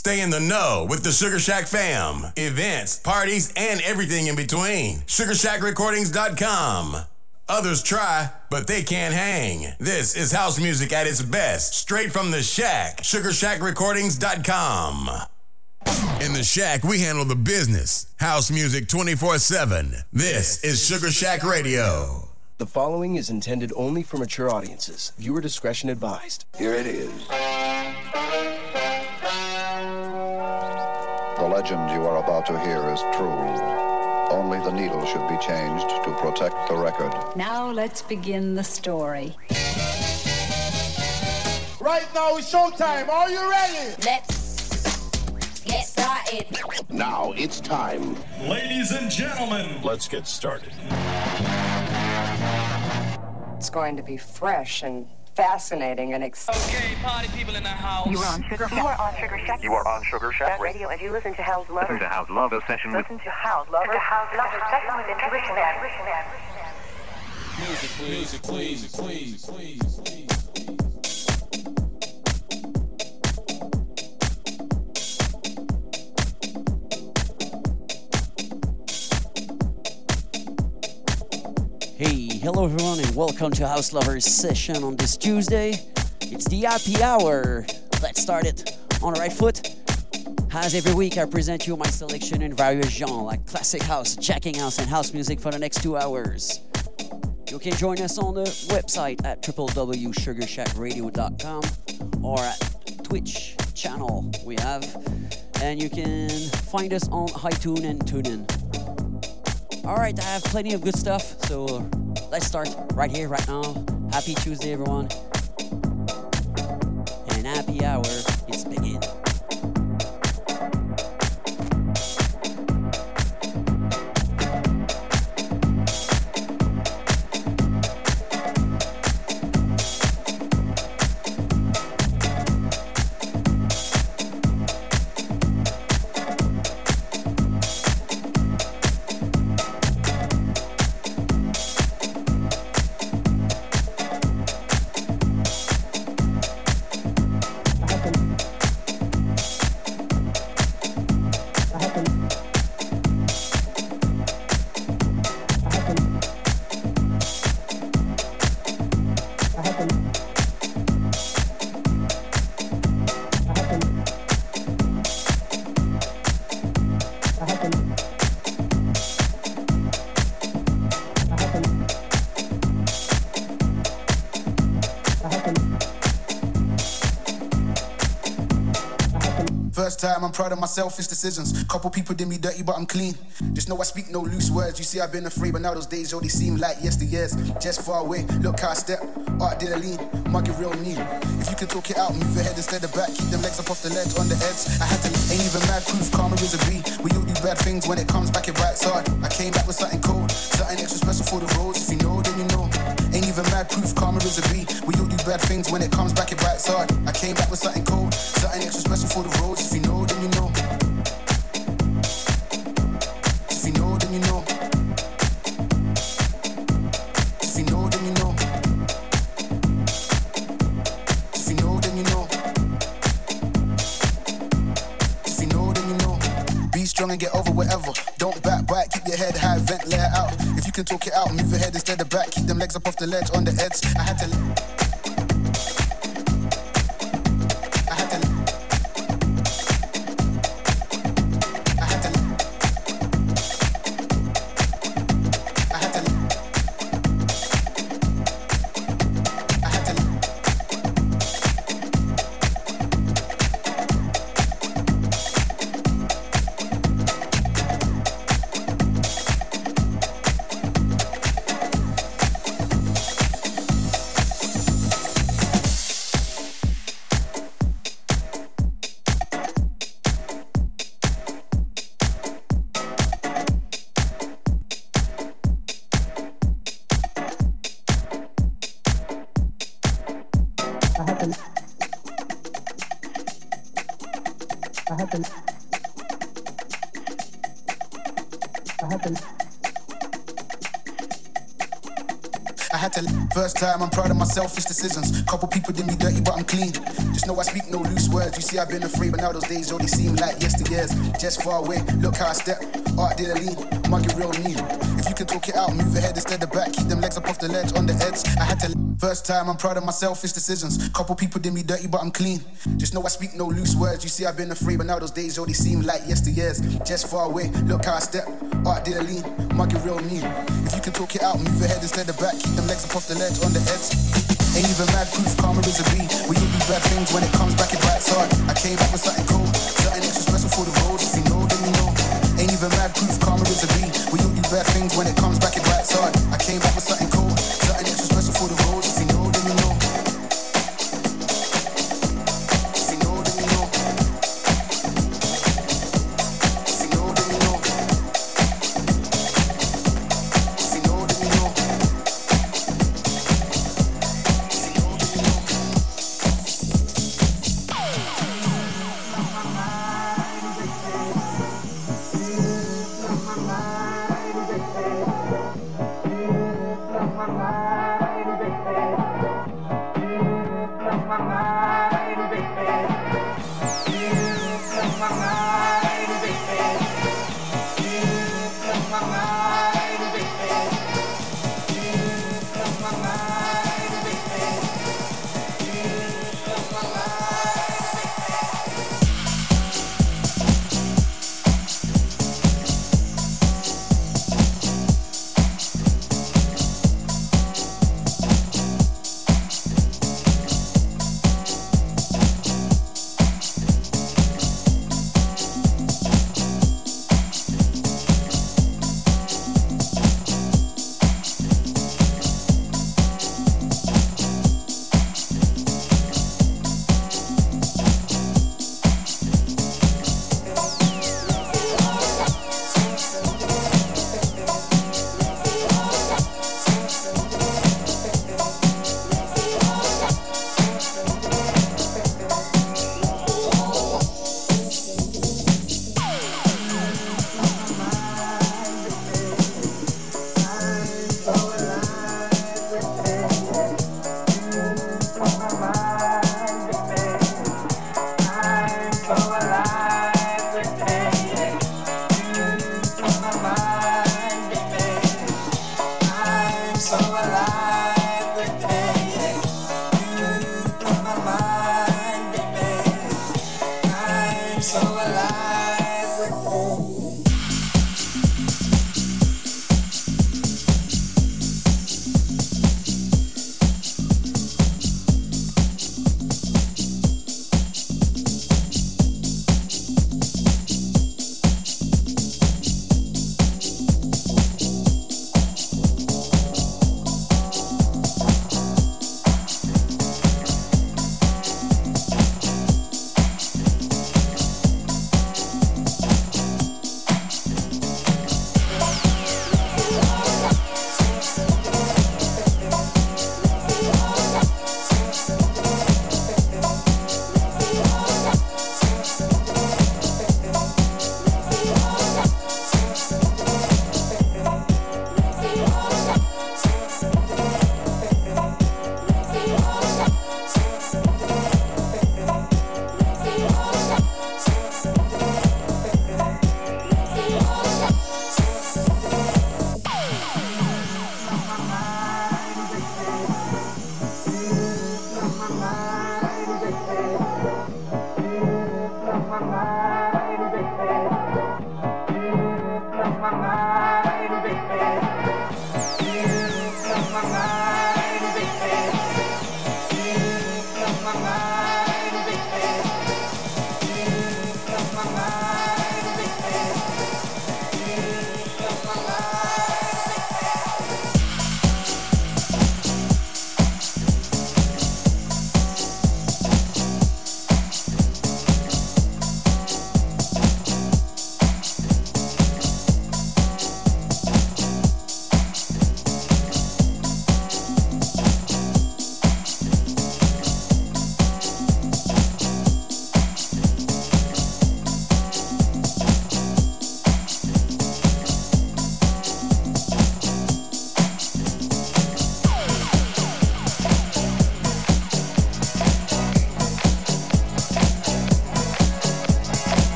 Stay in the know with the Sugar Shack fam. Events, parties, and everything in between. SugarShackRecordings.com. Others try, but they can't hang. This is house music at its best, straight from the shack. SugarShackRecordings.com. In the shack, we handle the business. House music 24/7. This is Sugar Shack Radio. The following is intended only for mature audiences. Viewer discretion advised. Here it is. The legend you are about to hear is true. Only the needle should be changed to protect the record. Now let's begin the story. Right now is showtime. Are you ready? Let's get started. Now it's time. Ladies and gentlemen, let's get started. It's going to be fresh and fascinating and exciting. Okay, party people in the house. You are on Sugar Shack. You are on Sugar Shack. You are on Sugar Shack Radio, and you listen to House Lovers. Listen to House Lovers' Session. Listen to House Lovers. To House Lovers' Session with IntuitionM. Music, music, please, please, please, please. Hey, hello everyone and welcome to House Lovers' Session on this Tuesday. It's the happy hour. Let's start it on the right foot. As every week, I present you my selection in various genres like classic house, jacking house, and house music for the next 2 hours. You can join us on the website at www.sugarshackradio.com or at Twitch channel we have. And you can find us on iTunes and TuneIn. Alright, I have plenty of good stuff, so let's start right here, right now. Happy Tuesday, everyone. And happy hour, it's beginning. Time, I'm proud of myself, it's decisions. Couple people did me dirty, but I'm clean. Just know I speak no loose words. You see, I've been afraid, but now those days only seem like yesteryears. Just far away, look how I step. Art did a lean, muggy real mean. If you can talk it out, move your head instead of back. Keep them legs up off the ledge, on the edge. I had to, ain't even mad proof, karma is a B. We all do bad things, when it comes back, it bites hard. I came back with something cold, something extra special for the roads. If you know, then you know. Ain't even mad proof, karma is a B. We all do bad things, when it comes back, it bites hard. I came back with something cold, something extra special for the roads. If you know, then you know. If you know, then you know. If you know, then you know. If you know, then you know. If you know, then you know. Be strong and get over whatever. Don't back, keep your head high, vent, let it out. If you can talk it out, move your head instead of back. Keep them legs up off the ledge, on the edge. I had to leave. First time, I'm proud of my selfish decisions. Couple people did me dirty, but I'm clean. Just know I speak no loose words. You see, I've been afraid, but now those days only seem like yesteryears. Just far away, look how I step. Art did a lead, muggy real mean. If you can talk it out, move ahead instead of back. Keep them legs up off the ledge, on the edge. I had to leave. First time, I'm proud of my selfish decisions. Couple people did me dirty, but I'm clean. Just know I speak no loose words. You see, I've been afraid, but now those days only seem like yesteryears. Just far away, look how I step. Art did a lead, muggy real mean. If you can talk it out, move ahead instead of back. Keep them legs up off the ledge, on the edge. Ain't even mad proof, karma is a B. We give you bad things when it comes back, it bites hard. I came back with something cold, something extra special for the road. If you know, then you know. Ain't even mad proof, karma is a B. We give you bad things when it comes back, it bites hard. I came back with something cold, something extra special for the road. If you know, then you know.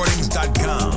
recordings.com.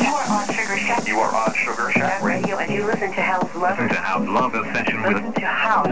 You are on Sugar Shack. You are on Sugar Shack Radio, and you listen to House Lovers. Listen to House Lovers' Session with IntuitionM.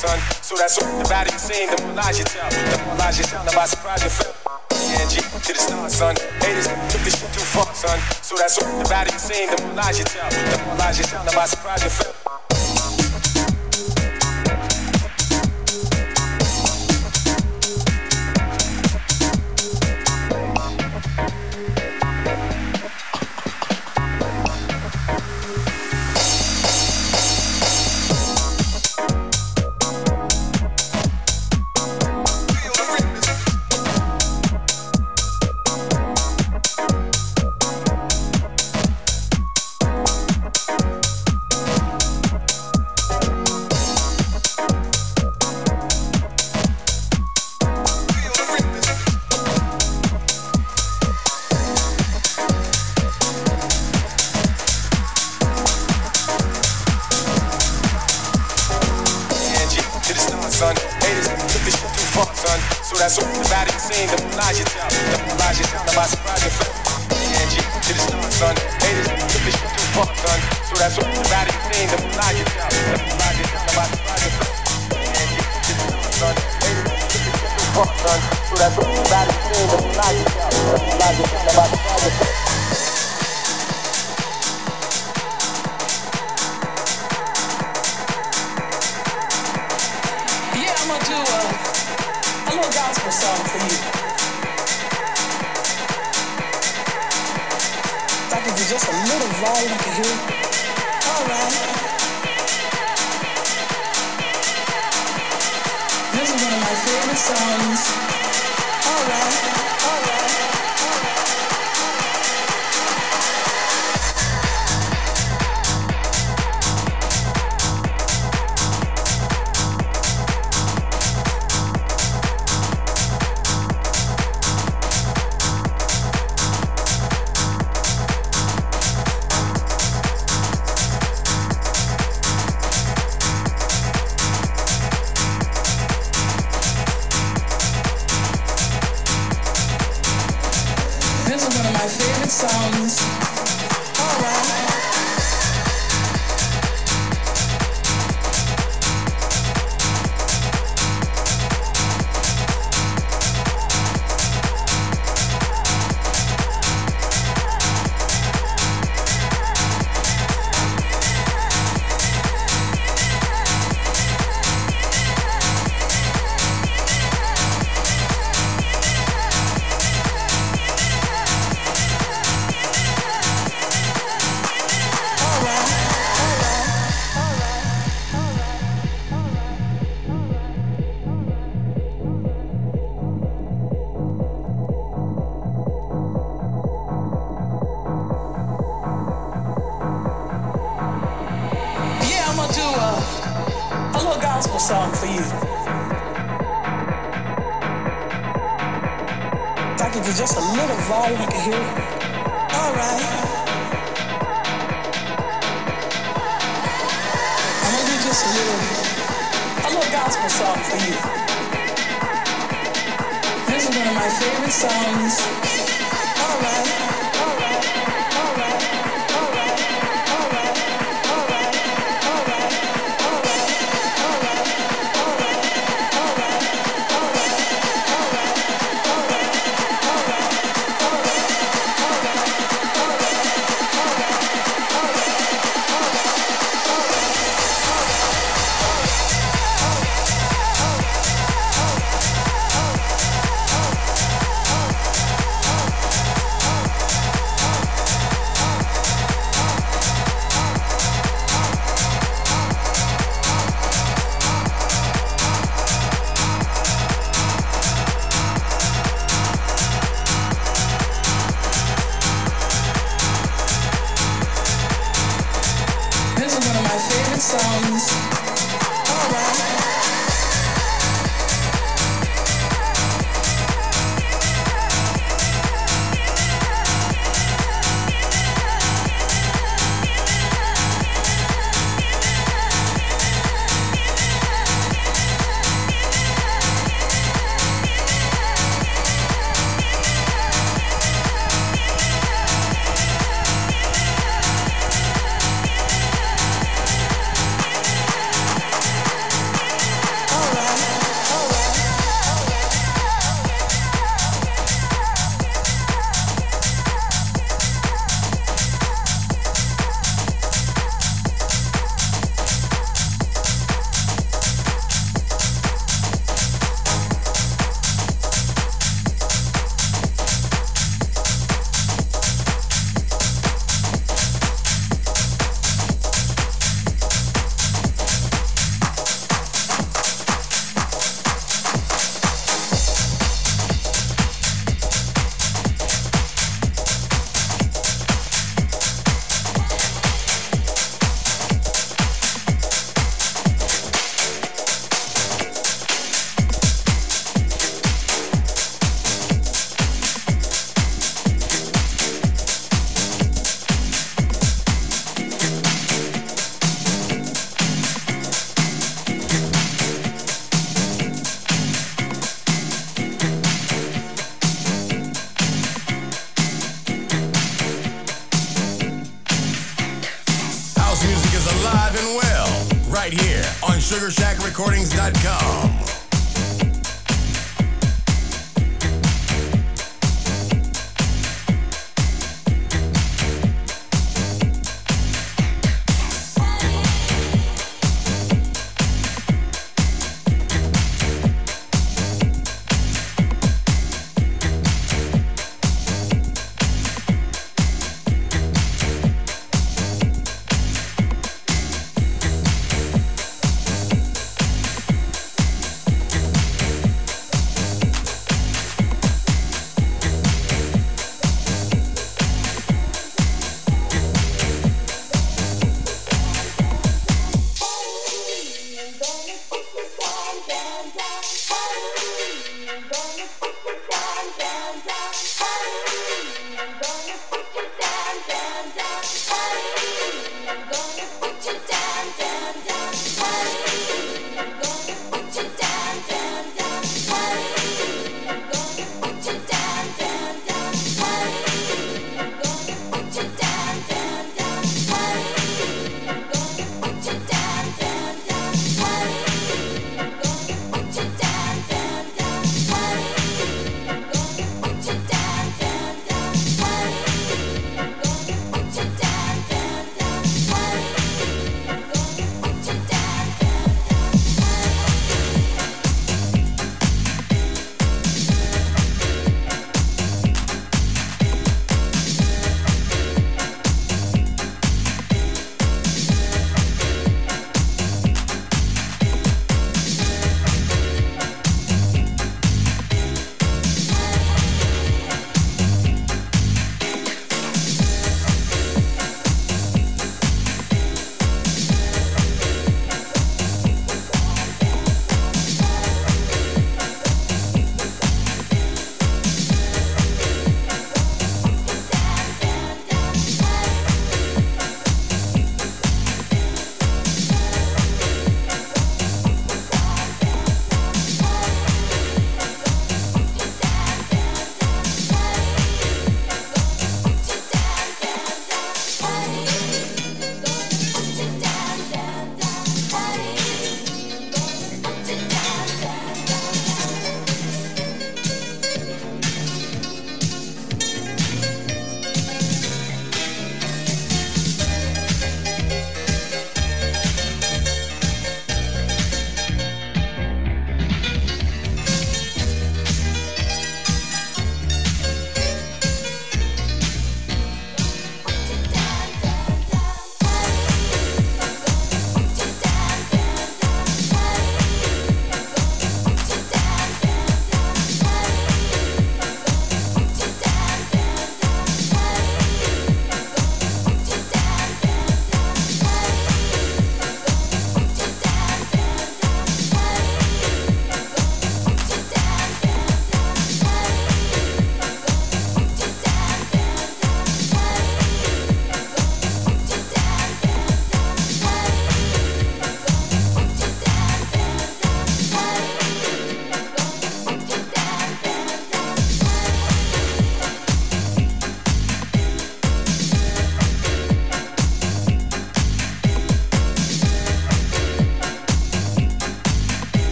son. So that's the body you seen, the more lies you tell. The more lies you tell, the more surprise you feel. Yeah, G to the stars, son. Haters took this shit too far, son. So that's the body you seen, the more lies you tell. The more lies you tell, the more surprise you feel. SugarShackRecordings.com.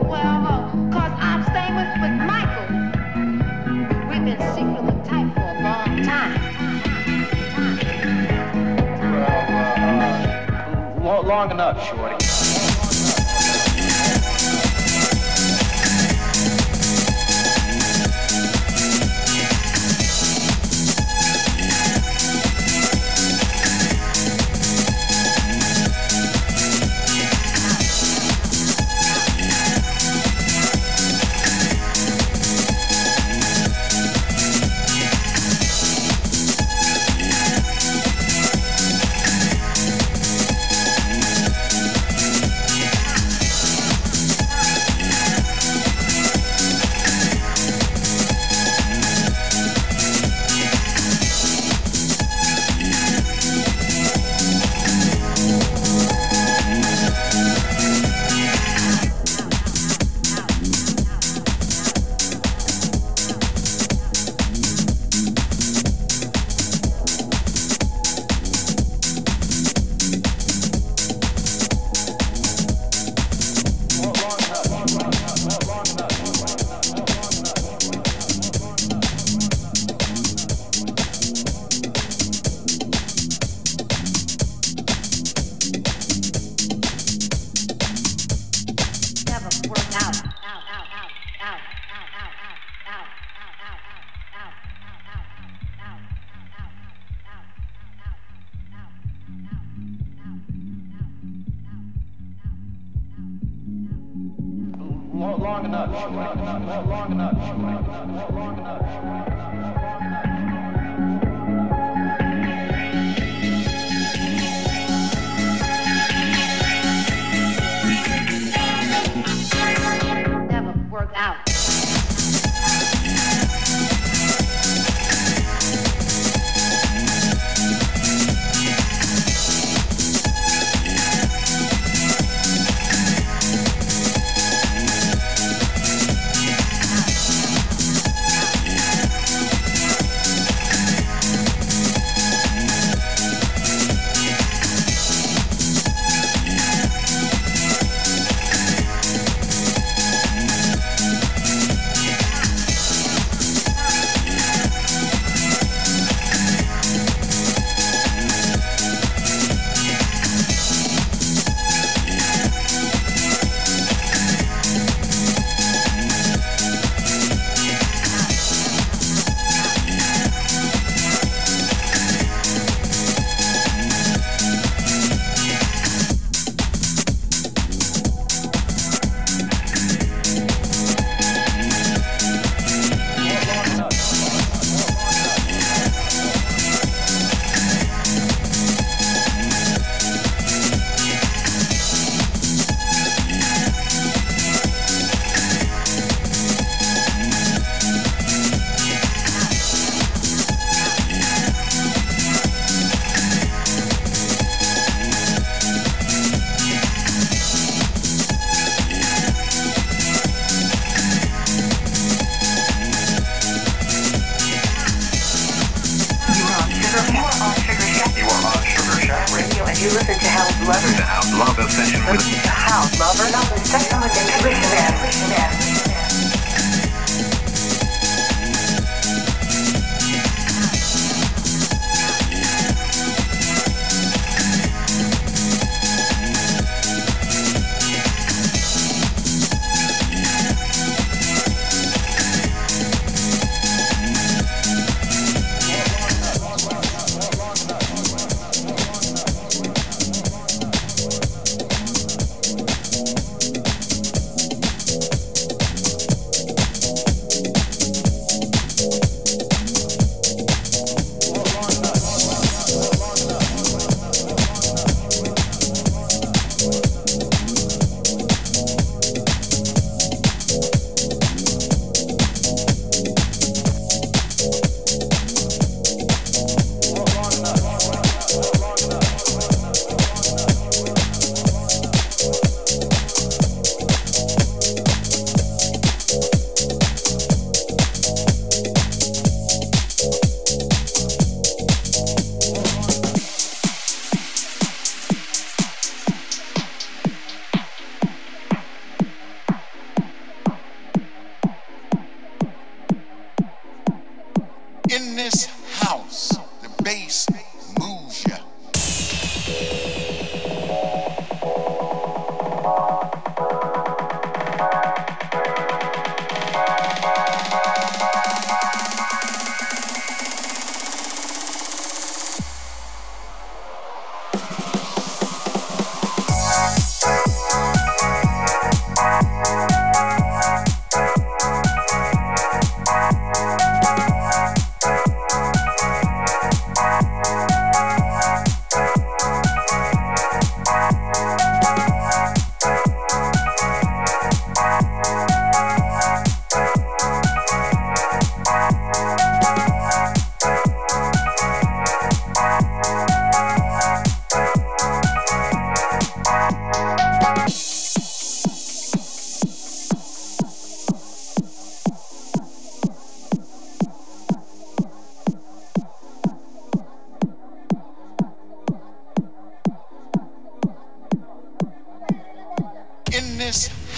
Well, 'cause I'm staying with Michael. long enough, shorty.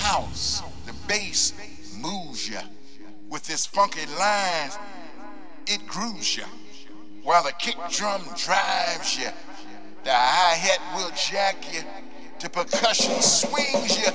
house. The bass moves you with its funky lines. It grooves you while the kick drum drives you. The hi-hat will jack you. The percussion swings you.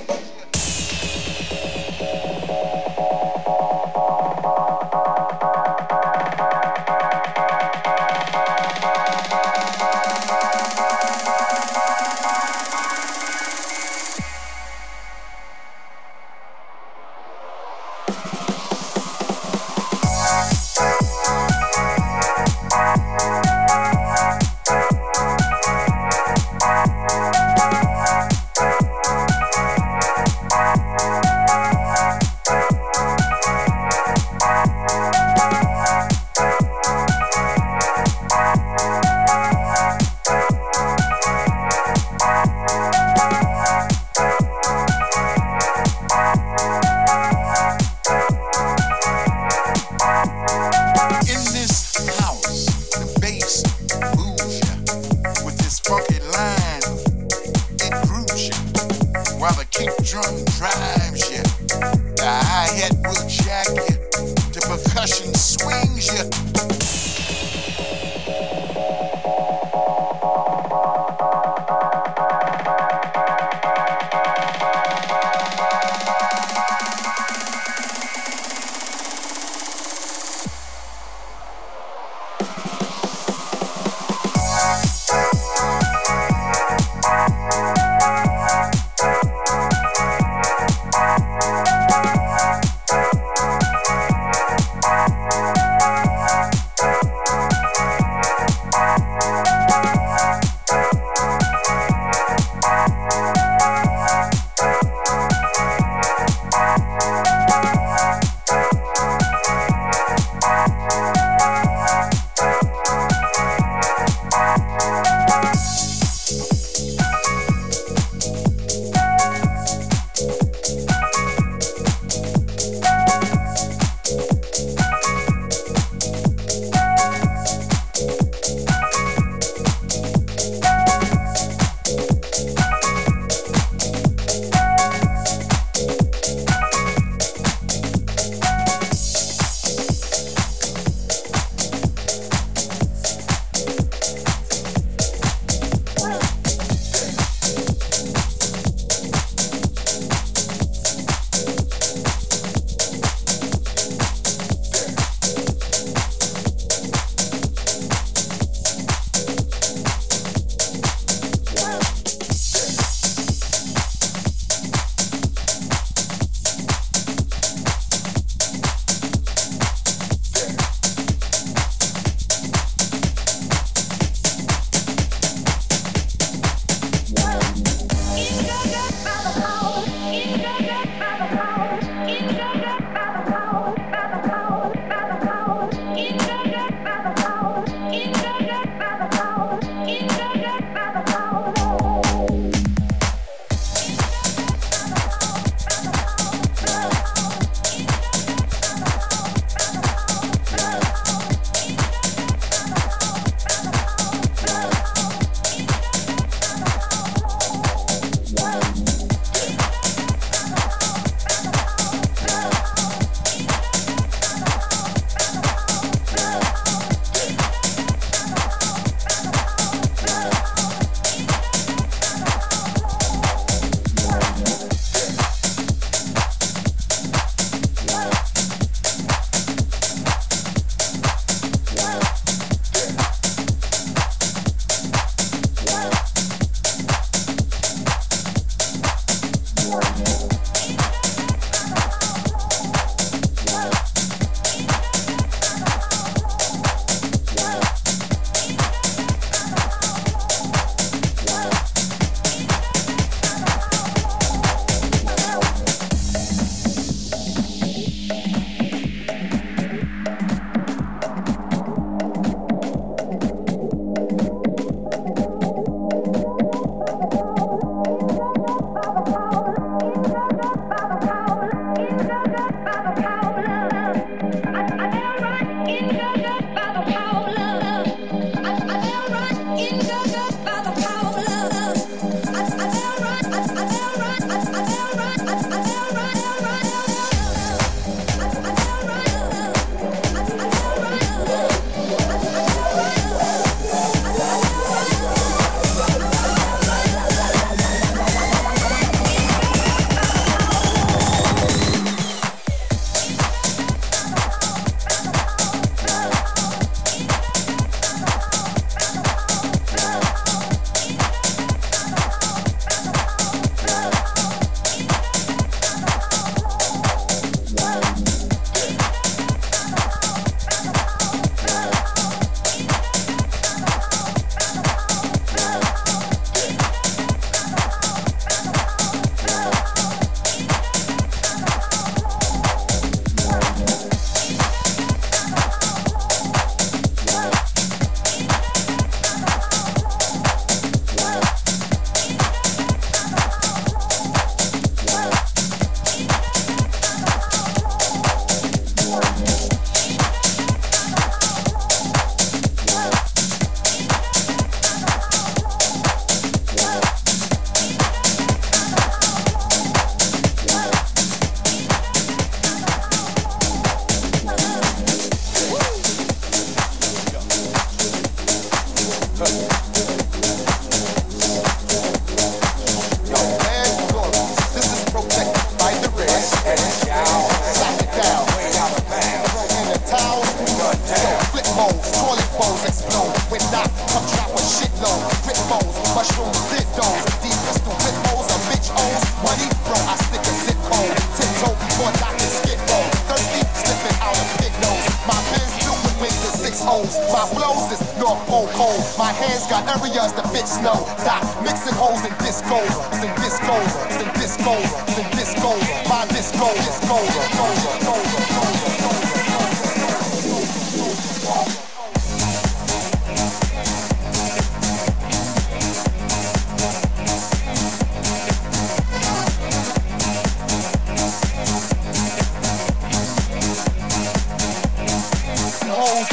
My flows is North Pole cold. My hands got areas to fit snow. Stop mixing holes and discos. It's in discos. It's in discos. It's in discos. My disco is gold.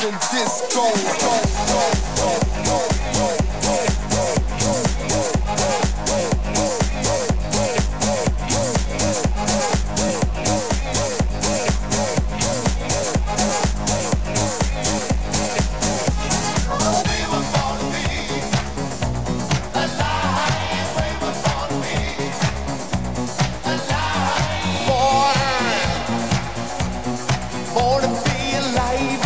And disco, born to be alive.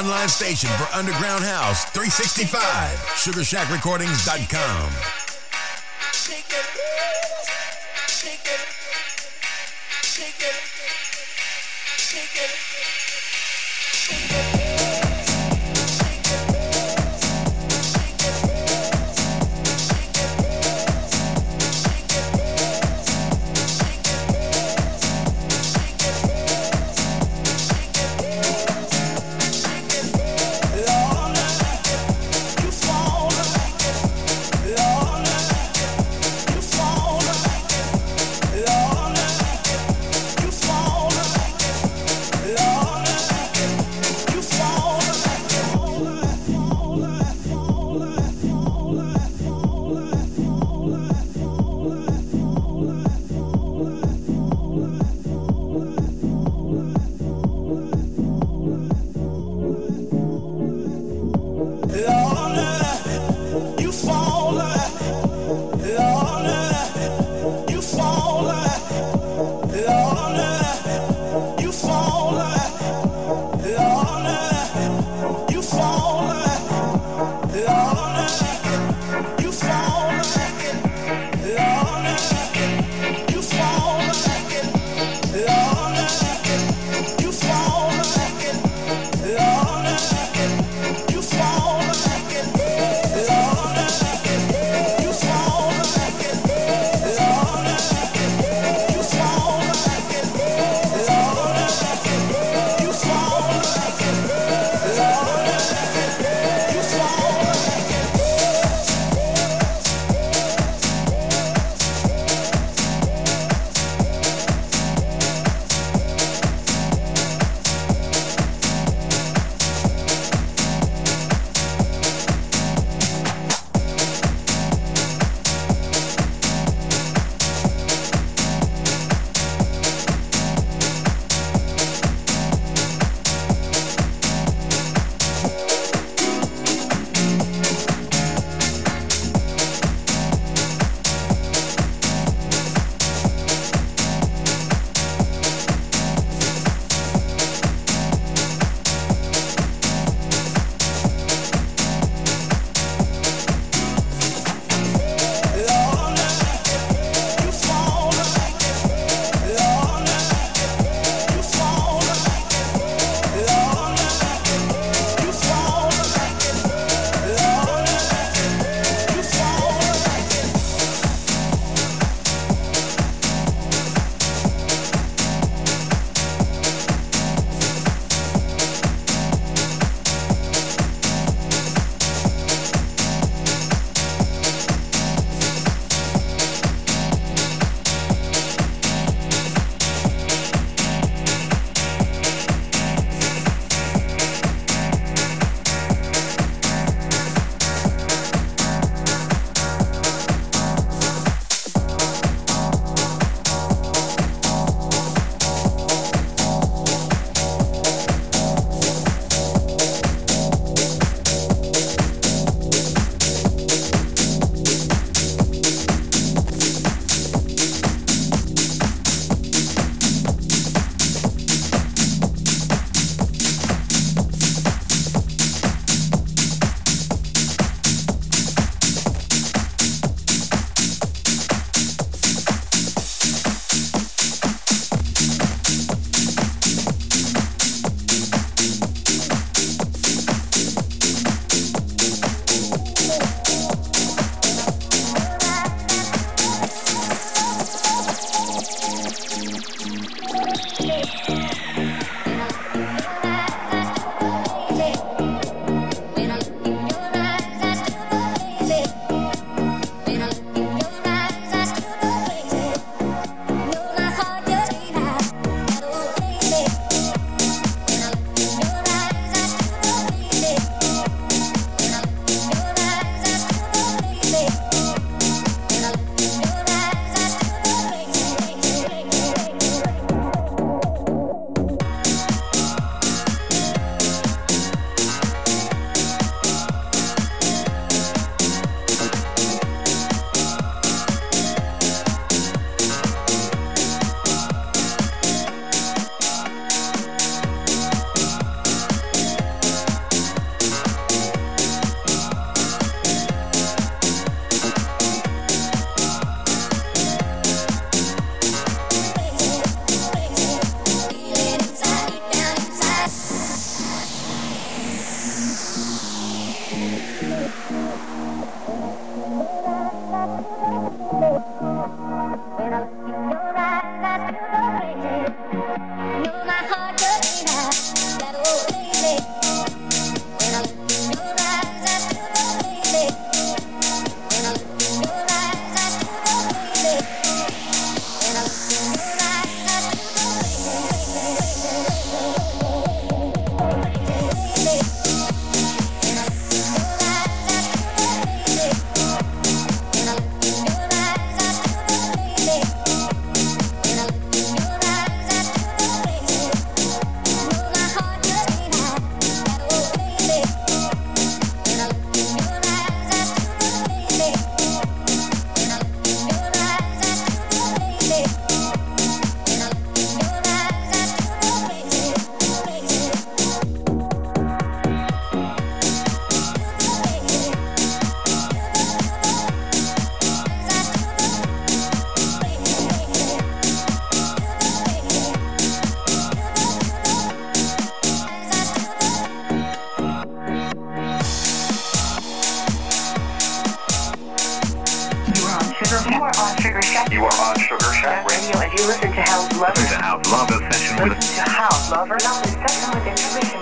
online station for Underground House 365, SugarShackRecordings.com. Love. on Sugar Shack Radio. If you listen to House Lovers, listen to House Lovers' Session with IntuitionM.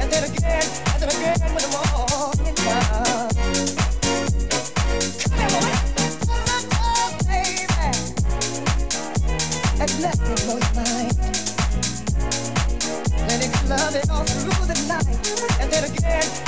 And then again.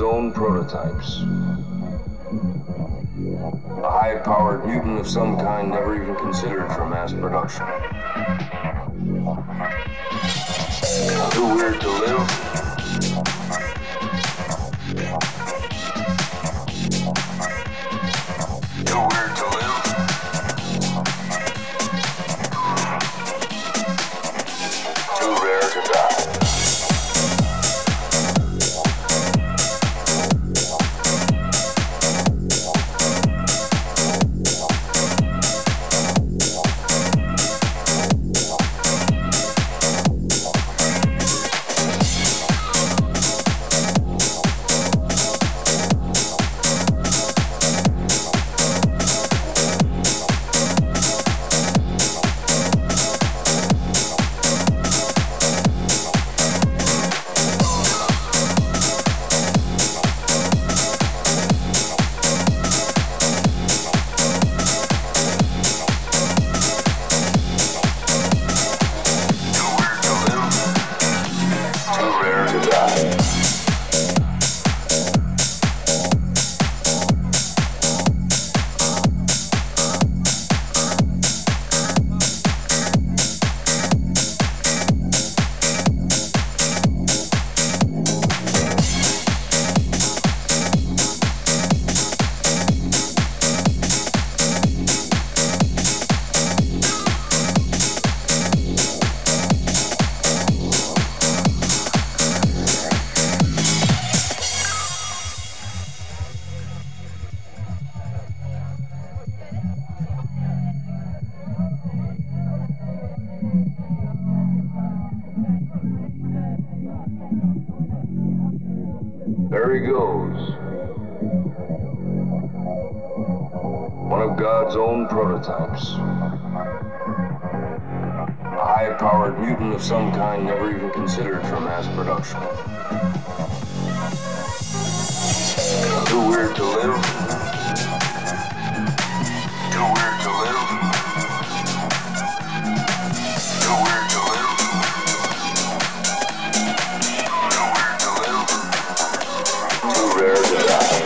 man's own prototypes. A high-powered mutant of some kind never even considered for mass production. Too weird to live. Too weird to live. Prototypes. A high-powered mutant of some kind never even considered for mass production. Too weird to live. Too weird to live. Too weird to live. Too weird to live. Too rare to die.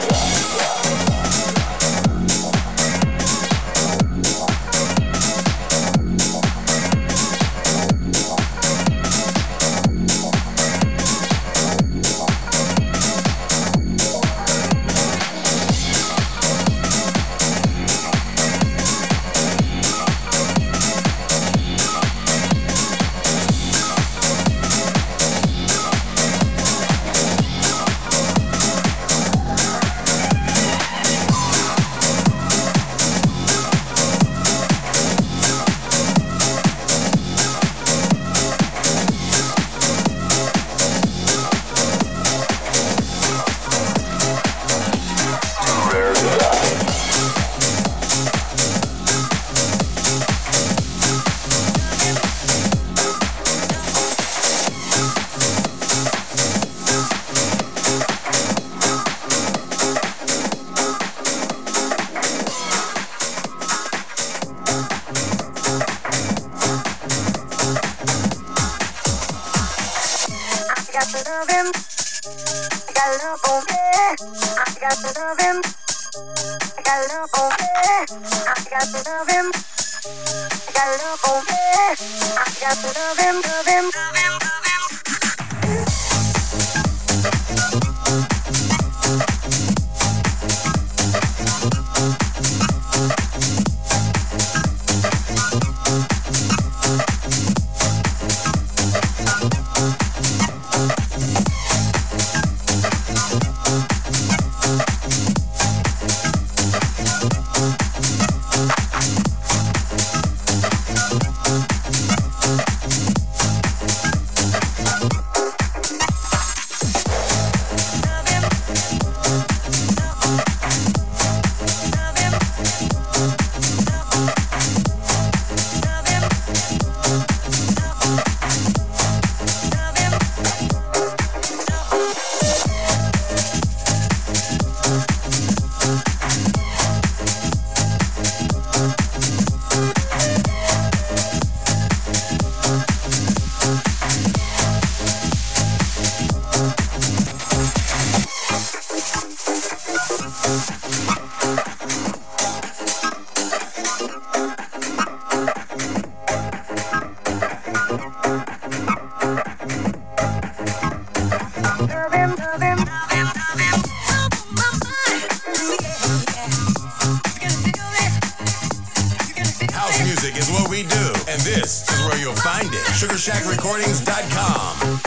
is what we do, and this is where you'll find it. SugarShackRecordings.com.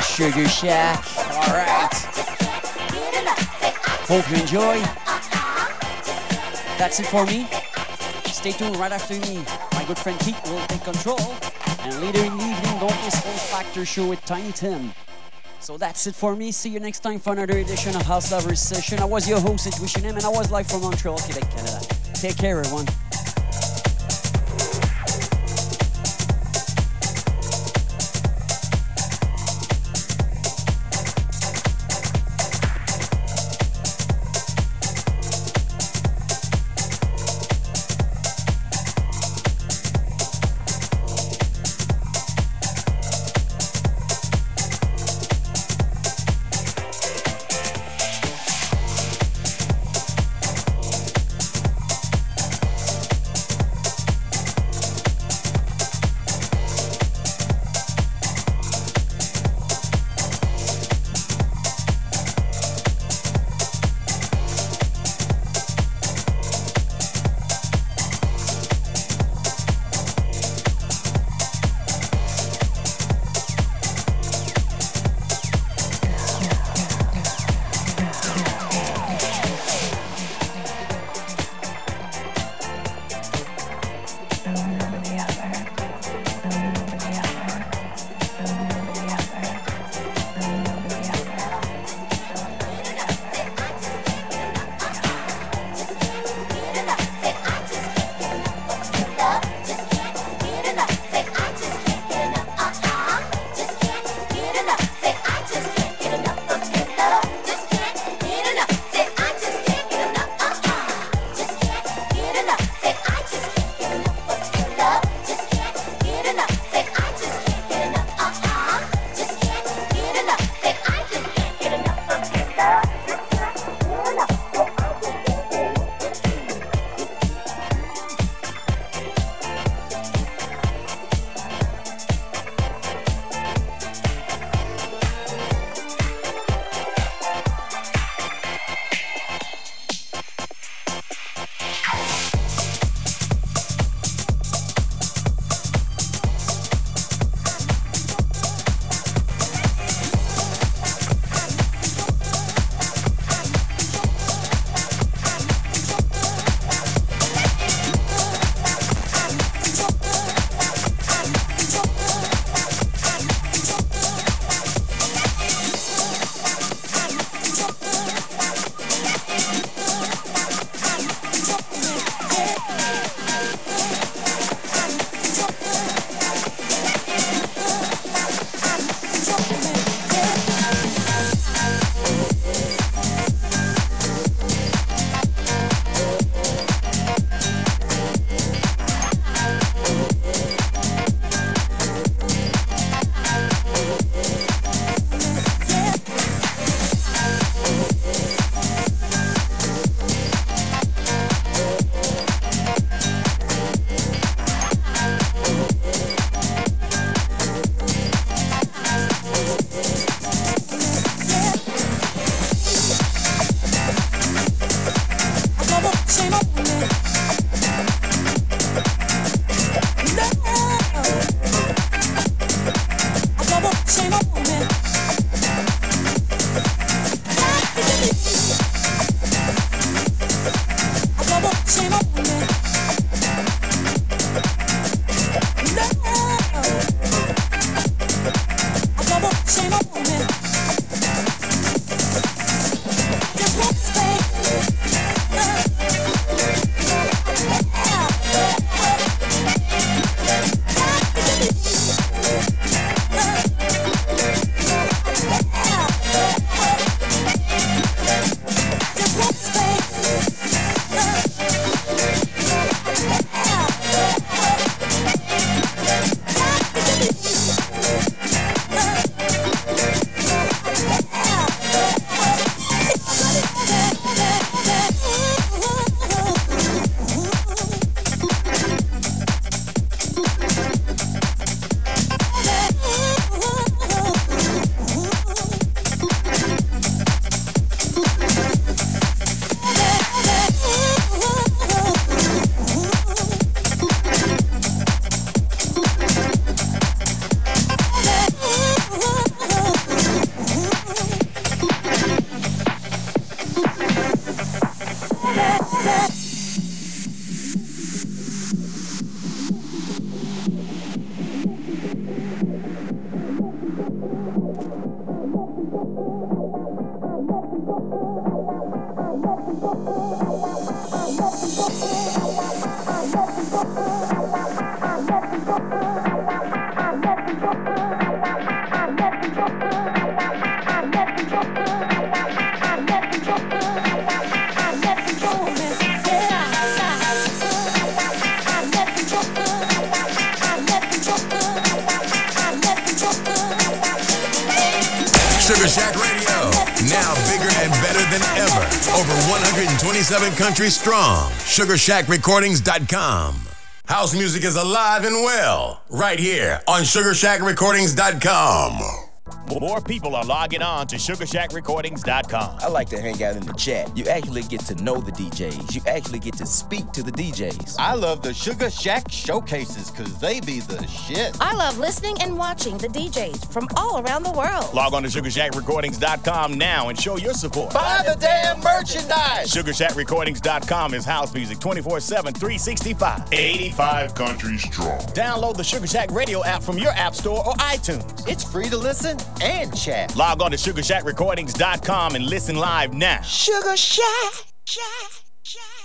the Sugar Shack. All right. Hope you enjoy. That's it for me. Stay tuned right after me. My good friend Keith will take control. And later in the evening, don't miss Old Factor Show with Tiny Tim. So that's it for me. See you next time for another edition of House Lovers Session. I was your host, IntuitionM, and I was live from Montreal, Quebec, Canada. Take care, everyone. Sugar Shack Radio, now bigger and better than ever. Over 127 countries strong. SugarShackRecordings.com. House music is alive and well, right here on SugarShackRecordings.com. More people are logging on to SugarShackRecordings.com. I like to hang out in the chat. You actually get to know the DJs. You actually get to speak to the DJs. I love the Sugar Shack showcases because they be the shit. I love listening and watching the DJs from all around the world. Log on to SugarShackRecordings.com now and show your support. Buy the damn merchandise. SugarShackRecordings.com is house music 24/7, 365. 85 countries strong. Download the Sugar Shack Radio app from your app store or iTunes. It's free to listen and chat. Log on to SugarShackRecordings.com and listen live now. Sugar Shack.